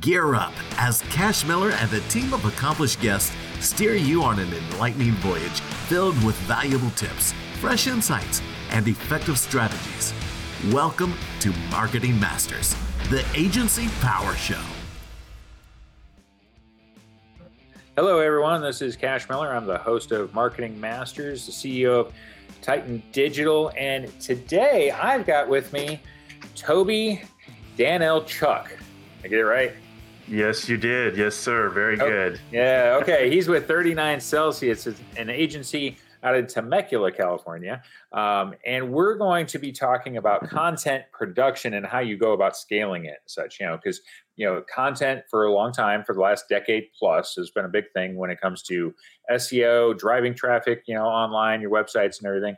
Gear up as Cash Miller and a team of accomplished guests steer you on an enlightening voyage filled with valuable tips, fresh insights, and effective strategies. Welcome to Marketing Masters, the Agency Power Show. Hello, everyone. This is Cash Miller. I'm the host of Marketing Masters, the CEO of Titan Digital. And today I've got with me Toby Danylchuk. Did I get it right? Yes, you did. Yes, sir. Very good. Yeah. Okay. He's with 39 Celsius, an agency out of Temecula, California. And we're going to be talking about content production and how you go about scaling it and such, because, content for a long time, for the last decade plus, has been a big thing when it comes to SEO, driving traffic, online, your websites and everything,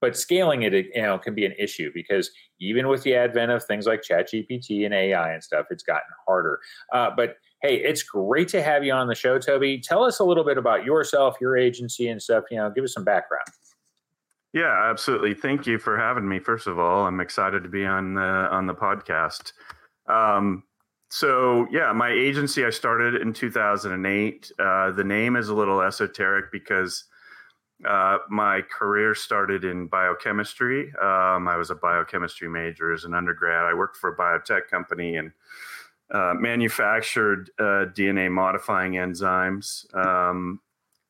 but scaling it, can be an issue because even with the advent of things like ChatGPT and AI and stuff, it's gotten harder. But hey, it's great to have you on the show, Toby. Tell us a little bit about yourself, your agency and stuff, give us some background. Yeah, absolutely. Thank you for having me. First of all, I'm excited to be on the podcast. My agency, I started in 2008. The name is a little esoteric because my career started in biochemistry. I was a biochemistry major as an undergrad. I worked for a biotech company and manufactured DNA modifying enzymes.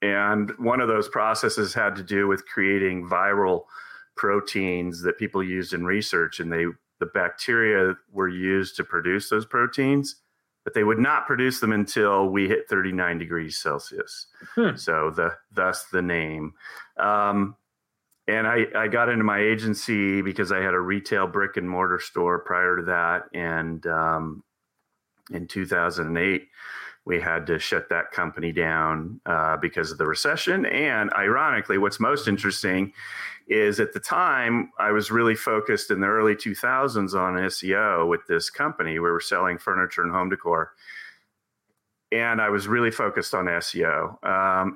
And one of those processes had to do with creating viral proteins that people used in research. And the bacteria were used to produce those proteins, but they would not produce them until we hit 39 degrees Celsius. So thus the name. And I got into my agency because I had a retail brick and mortar store prior to that. And in 2008, we had to shut that company down because of the recession. And ironically, what's most interesting is at the time, I was really focused in the early 2000s on SEO with this company. We were selling furniture and home decor. And I was really focused on SEO.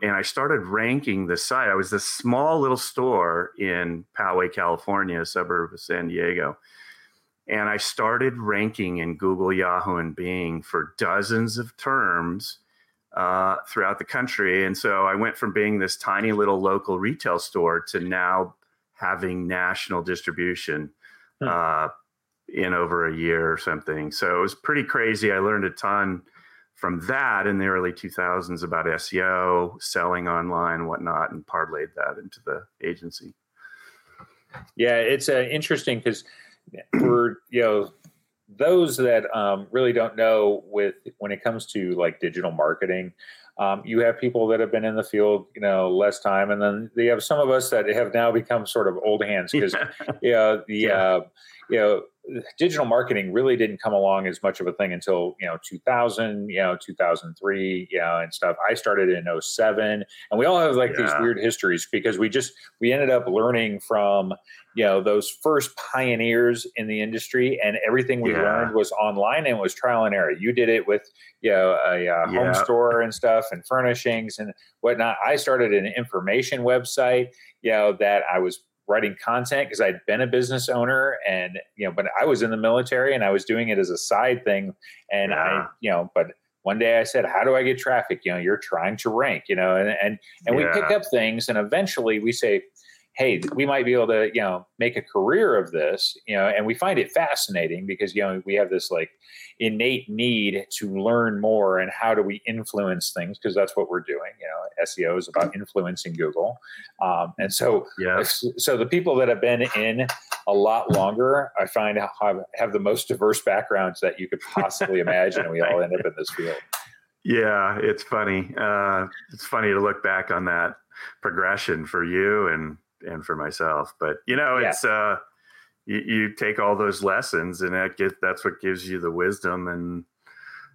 And I started ranking the site. I was this small little store in Poway, California, a suburb of San Diego. And I started ranking in Google, Yahoo, and Bing for dozens of terms throughout the country. And so I went from being this tiny little local retail store to now having national distribution in over a year or something. So it was pretty crazy. I learned a ton from that in the early 2000s about SEO, selling online, whatnot, and parlayed that into the agency. Yeah, it's interesting because for those that really don't know, when it comes to like digital marketing, you have people that have been in the field, less time, and then you have some of us that have now become sort of old hands because digital marketing really didn't come along as much of a thing until 2000, 2003, and stuff. I started in 2007, and we all have these weird histories because we ended up learning from those first pioneers in the industry, and everything we learned was online and was trial and error. You did it with a home store and stuff and furnishings and whatnot. I started an information website, that I was writing content because I'd been a business owner and, but I was in the military and I was doing it as a side thing. And but one day I said, how do I get traffic? You're trying to rank, and we pick up things and eventually we say, hey, we might be able to, make a career of this, and we find it fascinating because, we have this innate need to learn more and how do we influence things? Because that's what we're doing. SEO is about influencing Google. So the people that have been in a lot longer, I find have the most diverse backgrounds that you could possibly imagine. And we all end up in this field. Yeah, it's funny. It's funny to look back on that progression for you and for myself, but it's you take all those lessons and that's what gives you the wisdom and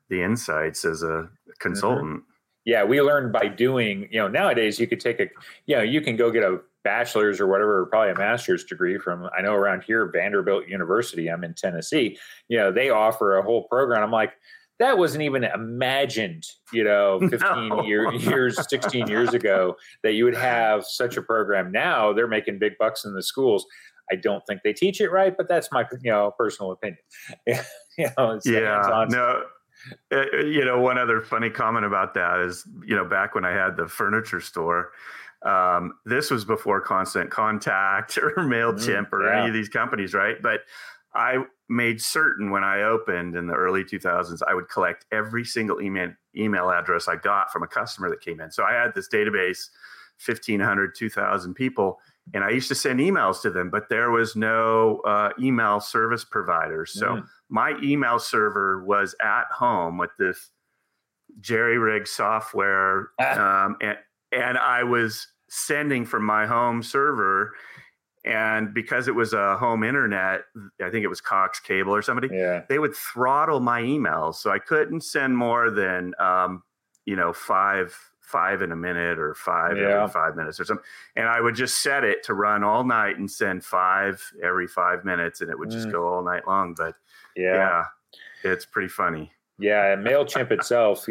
the insights as a consultant. Mm-hmm. Yeah, we learn by doing. Nowadays you could take you can go get a bachelor's or whatever, or probably a master's degree from, I know around here, Vanderbilt University. I'm in Tennessee. They offer a whole program. I'm like, that wasn't even imagined, 15 no. years, 16 years ago, that you would have such a program. Now they're making big bucks in the schools. I don't think they teach it right, but that's my, personal opinion. One other funny comment about that is, back when I had the furniture store, this was before Constant Contact or Mailchimp or any of these companies, right? But I made certain when I opened in the early 2000s, I would collect every single email address I got from a customer that came in. So I had this database, 1,500, 2,000 people, and I used to send emails to them, but there was no email service provider. So my email server was at home with this jerry-rigged software, and I was sending from my home server. And because it was a home internet, I think it was Cox Cable or somebody, they would throttle my emails. So I couldn't send more than, five in a minute or five every 5 minutes or something. And I would just set it to run all night and send five every 5 minutes, and it would just go all night long. But yeah, it's pretty funny. Yeah, and Mailchimp itself,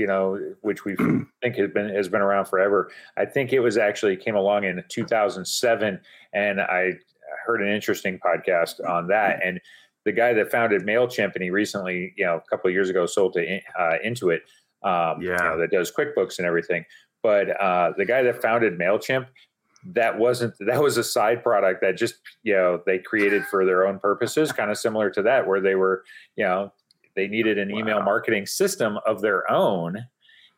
which we think has been around forever. I think it was actually came along in 2007, and I heard an interesting podcast on that. And the guy that founded Mailchimp, and he recently, a couple of years ago, sold to Intuit, that does QuickBooks and everything. But the guy that founded Mailchimp, that was a side product that just they created for their own purposes, kind of similar to that, where they were, they needed an email marketing system of their own.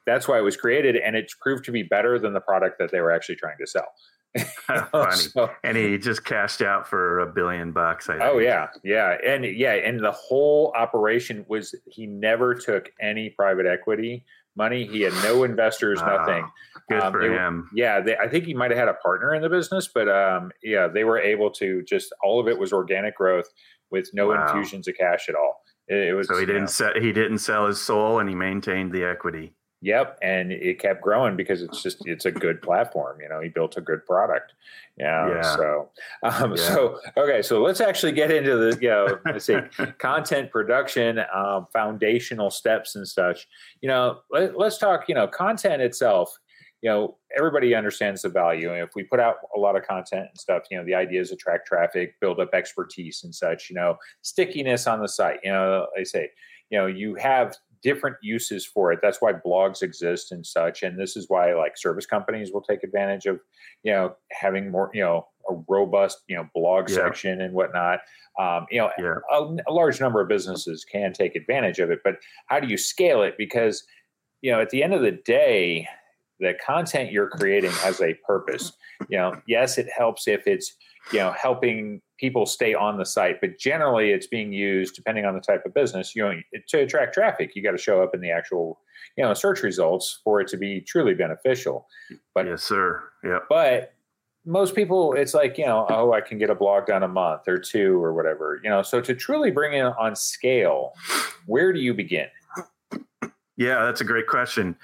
That's why it was created. And it proved to be better than the product that they were actually trying to sell. Funny. And he just cashed out for $1 billion, I think. Oh, yeah. Yeah. And the whole operation was he never took any private equity money. He had no investors, nothing. Good for him. Yeah. I think he might have had a partner in the business, but they were able to just, all of it was organic growth with no infusions of cash at all. It was, so he didn't sell. He didn't sell his soul, and he maintained the equity. Yep, and it kept growing because it's a good platform. He built a good product. So let's actually get into the content production, foundational steps and such. Let's talk. Content itself. Everybody understands the value. And if we put out a lot of content and stuff, the idea is attract traffic, build up expertise and such, stickiness on the site. I say, you have different uses for it. That's why blogs exist and such. And this is why like service companies will take advantage of, having more, a robust, blog section and whatnot. A large number of businesses can take advantage of it, but how do you scale it? Because, at the end of the day, the content you're creating has a purpose. Yes, it helps if it's, helping people stay on the site, but generally it's being used, depending on the type of business, to attract traffic. You got to show up in the actual, search results for it to be truly beneficial. But yes, sir. Yeah. But most people, it's like, I can get a blog done a month or two or whatever, so to truly bring in on scale, where do you begin? Yeah, that's a great question.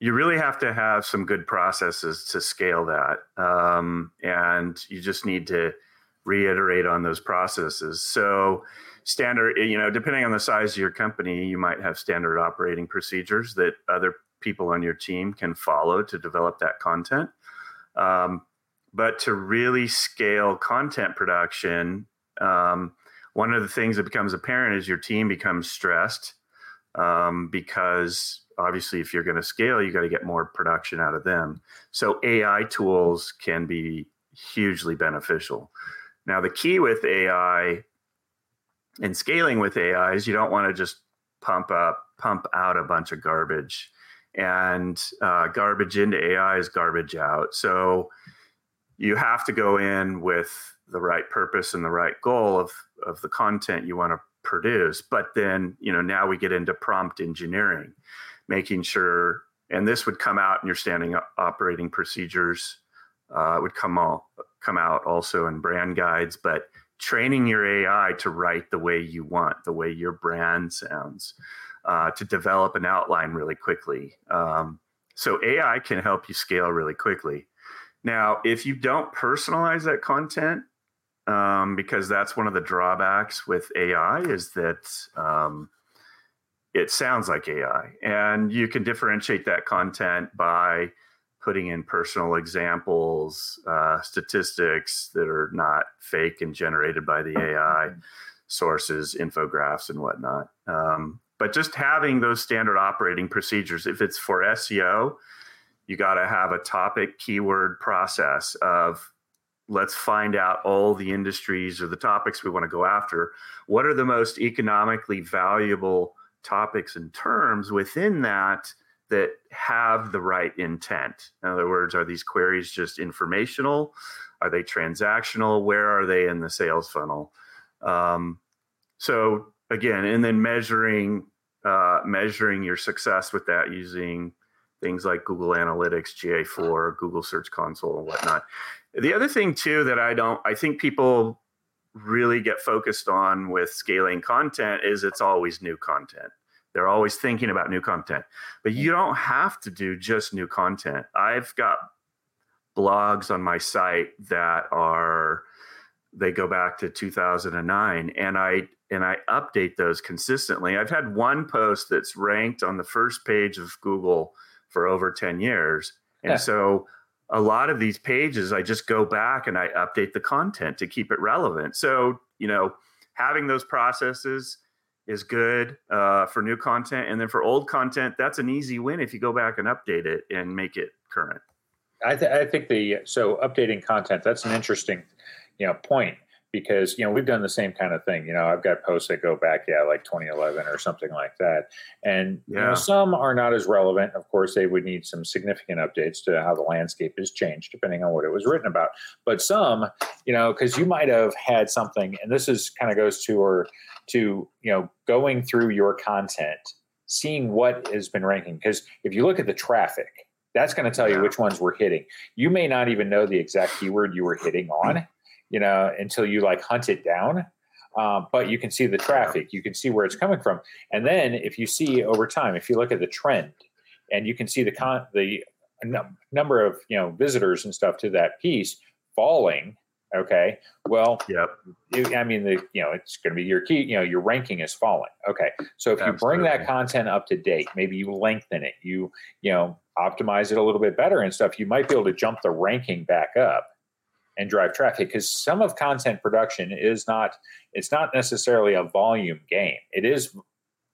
You really have to have some good processes to scale that. And you just need to reiterate on those processes. So standard, depending on the size of your company, you might have standard operating procedures that other people on your team can follow to develop that content. But to really scale content production, one of the things that becomes apparent is your team becomes stressed, because obviously, if you're going to scale, you got to get more production out of them. So AI tools can be hugely beneficial. Now, the key with AI and scaling with AI is you don't want to just pump out a bunch of garbage. And garbage into AI is garbage out. So you have to go in with the right purpose and the right goal of the content you want to produce. But then, now we get into prompt engineering. Making sure, and this would come out in your standing operating procedures, it would come out also in brand guides, but training your AI to write the way you want, the way your brand sounds, to develop an outline really quickly. So AI can help you scale really quickly. Now, if you don't personalize that content, because that's one of the drawbacks with AI is that it sounds like AI. And you can differentiate that content by putting in personal examples, statistics that are not fake and generated by the AI sources, infographics and whatnot. But just having those standard operating procedures, if it's for SEO, you got to have a topic keyword process of let's find out all the industries or the topics we want to go after. What are the most economically valuable topics and terms within that that have the right intent? In other words, are these queries just informational? Are they transactional? Where are they in the sales funnel? So again, and then measuring your success with that using things like Google Analytics, GA4, Google Search Console, and whatnot. The other thing too that I think people really get focused on with scaling content is it's always new content. They're always thinking about new content, but you don't have to do just new content. I've got blogs on my site that they go back to 2009 and I update those consistently. I've had one post that's ranked on the first page of Google for over 10 years. And so a lot of these pages, I just go back and I update the content to keep it relevant. So, having those processes is good for new content. And then for old content, that's an easy win if you go back and update it and make it current. I think updating content, that's an interesting, point, because, we've done the same kind of thing. I've got posts that go back, like 2011 or something like that. And some are not as relevant. Of course, they would need some significant updates to how the landscape has changed, depending on what it was written about. But some, because you might have had something, and this is kind of goes to going through your content, seeing what has been ranking. Because if you look at the traffic, that's going to tell you which ones we're hitting. You may not even know the exact keyword you were hitting on, until you hunt it down. But you can see the traffic, you can see where it's coming from. And then if you see over time, if you look at the trend and you can see the number of, visitors and stuff to that piece falling. Okay. Well, it's going to be your key, your ranking is falling. Okay. So if you bring that content up to date, maybe you lengthen it, you optimize it a little bit better and stuff, you might be able to jump the ranking back up and drive traffic, because some of content production it's not necessarily a volume game. It is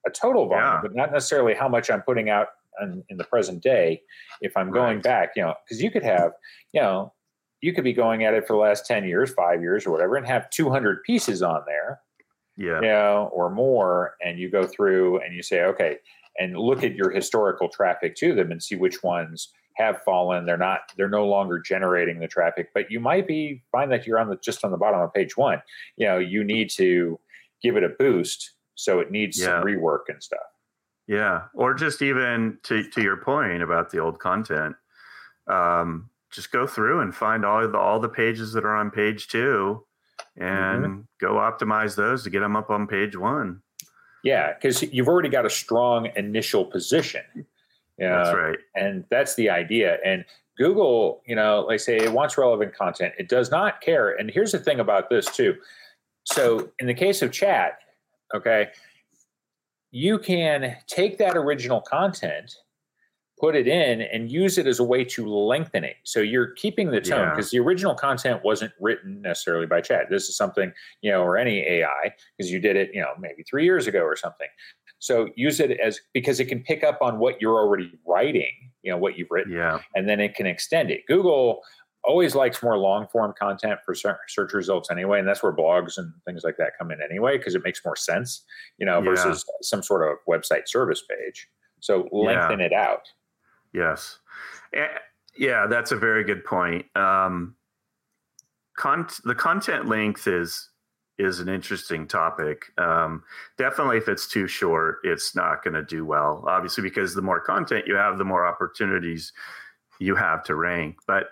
a total volume, but not necessarily how much I'm putting out in the present day. If I'm going back, because you could have, you could be going at it for the last 10 years, 5 years or whatever, and have 200 pieces on there, or more. And you go through and you say, okay, and look at your historical traffic to them and see which ones have fallen. They're no longer generating the traffic, but you might find that you're just on the bottom of page one. You need to give it a boost. So it needs some rework and stuff. Yeah. Or just even to your point about the old content, just go through and find all the pages that are on page two and go optimize those to get them up on page one. Yeah. 'Cause you've already got a strong initial position. That's right. And that's the idea. And Google, like I say, it wants relevant content. It does not care. And here's the thing about this too. So in the case of chat, okay, you can take that original content, put it in and use it as a way to lengthen it. So you're keeping the tone, because the original content wasn't written necessarily by chat. This is something, or any AI, because you did it, maybe 3 years ago or something. So use it because it can pick up on what you're already writing, what you've written, and then it can extend it. Google always likes more long form content for search results anyway. And that's where blogs and things like that come in anyway, because it makes more sense, versus some sort of website service page. So lengthen it out. Yes. Yeah, that's a very good point. The content length is an interesting topic. Definitely if it's too short, it's not going to do well, obviously, because the more content you have, the more opportunities you have to rank. But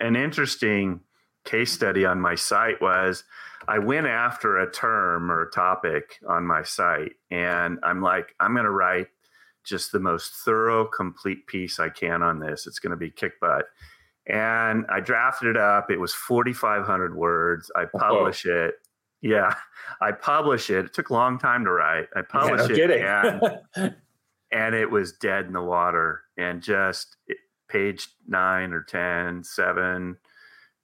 an interesting case study on my site was I went after a term or a topic on my site, and I'm going to write just the most thorough, complete piece I can on this. It's going to be kick butt. And I drafted it up. It was 4,500 words. I publish it. Yeah, I publish it. It took a long time to write. I publish it, and it was dead in the water. And just page 9 or 10, 7,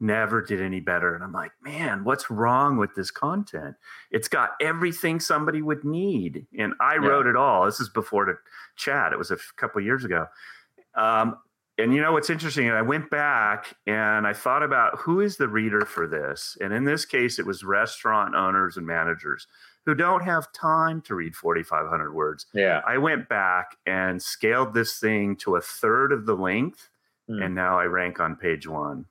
never did any better. And I'm like, man, what's wrong with this content? It's got everything somebody would need. And I wrote it all. This is before the chat. It was a couple of years ago. And you know what's interesting? I went back and I thought about who is the reader for this. And in this case, it was restaurant owners and managers who don't have time to read 4,500 words. Yeah. I went back and scaled this thing to a third of the length. Mm. And now I rank on page 1.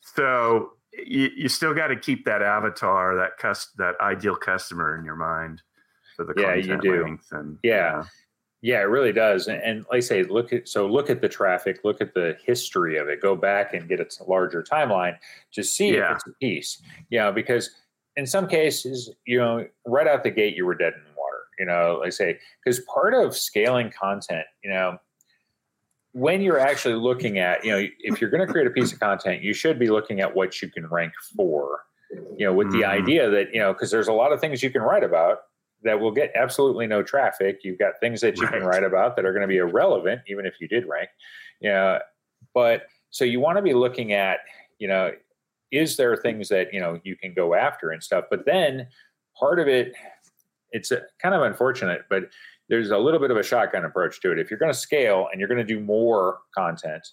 So you still got to keep that avatar, that ideal customer in your mind for the content length. And, yeah, it really does. And like I say, look at the traffic, look at the history of it, go back and get a larger timeline to see if it's a piece. Yeah, because in some cases, right out the gate, you were dead in the water, like I say, because part of scaling content, when you're actually looking at, if you're going to create a piece of content, you should be looking at what you can rank for, with the idea that, because there's a lot of things you can write about that will get absolutely no traffic. You've got things that you can write about that are going to be irrelevant, even if you did rank. But so you want to be looking at, is there things that, you can go after and stuff. But then part of it, it's kind of unfortunate, but there's a little bit of a shotgun approach to it. If you're going to scale and you're going to do more content,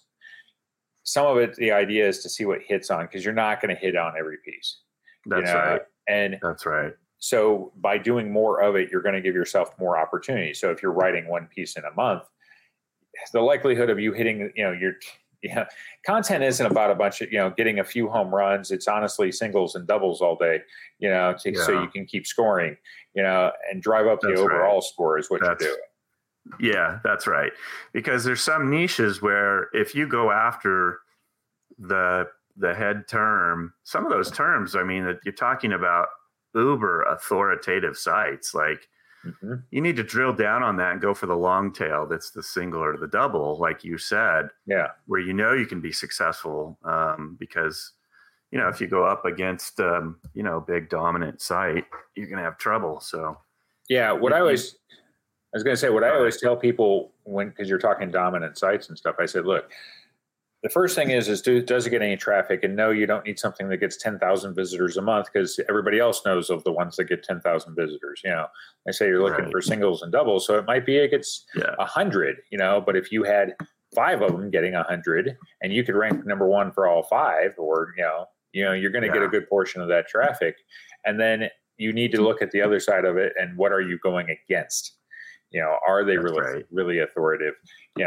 some of it, the idea is to see what hits on, because you're not going to hit on every piece. That's right. And that's right. So by doing more of it, you're going to give yourself more opportunity. So if you're writing one piece in a month, the likelihood of you hitting, content isn't about a bunch of, getting a few home runs. It's honestly singles and doubles all day, so you can keep scoring, and drive up the overall score is what you're doing. Yeah, that's right. Because there's some niches where if you go after the head term, some of those terms, that you're talking about uber authoritative sites, like you need to drill down on that and go for the long tail. That's the single or the double, like you said, where, you can be successful, because, if you go up against, big dominant site, you're going to have trouble. So, I always tell people because you're talking dominant sites and stuff, I said, look, the first thing is, does it get any traffic? And no, you don't need something that gets 10,000 visitors a month, because everybody else knows of the ones that get 10,000 visitors. I say you're looking for singles and doubles. So it might be it gets 100, but if you had 5 of them getting 100 and you could rank number 1 for all 5, or, you're going to get a good portion of that traffic. And then you need to look at the other side of it. And what are you going against? Are they really authoritative?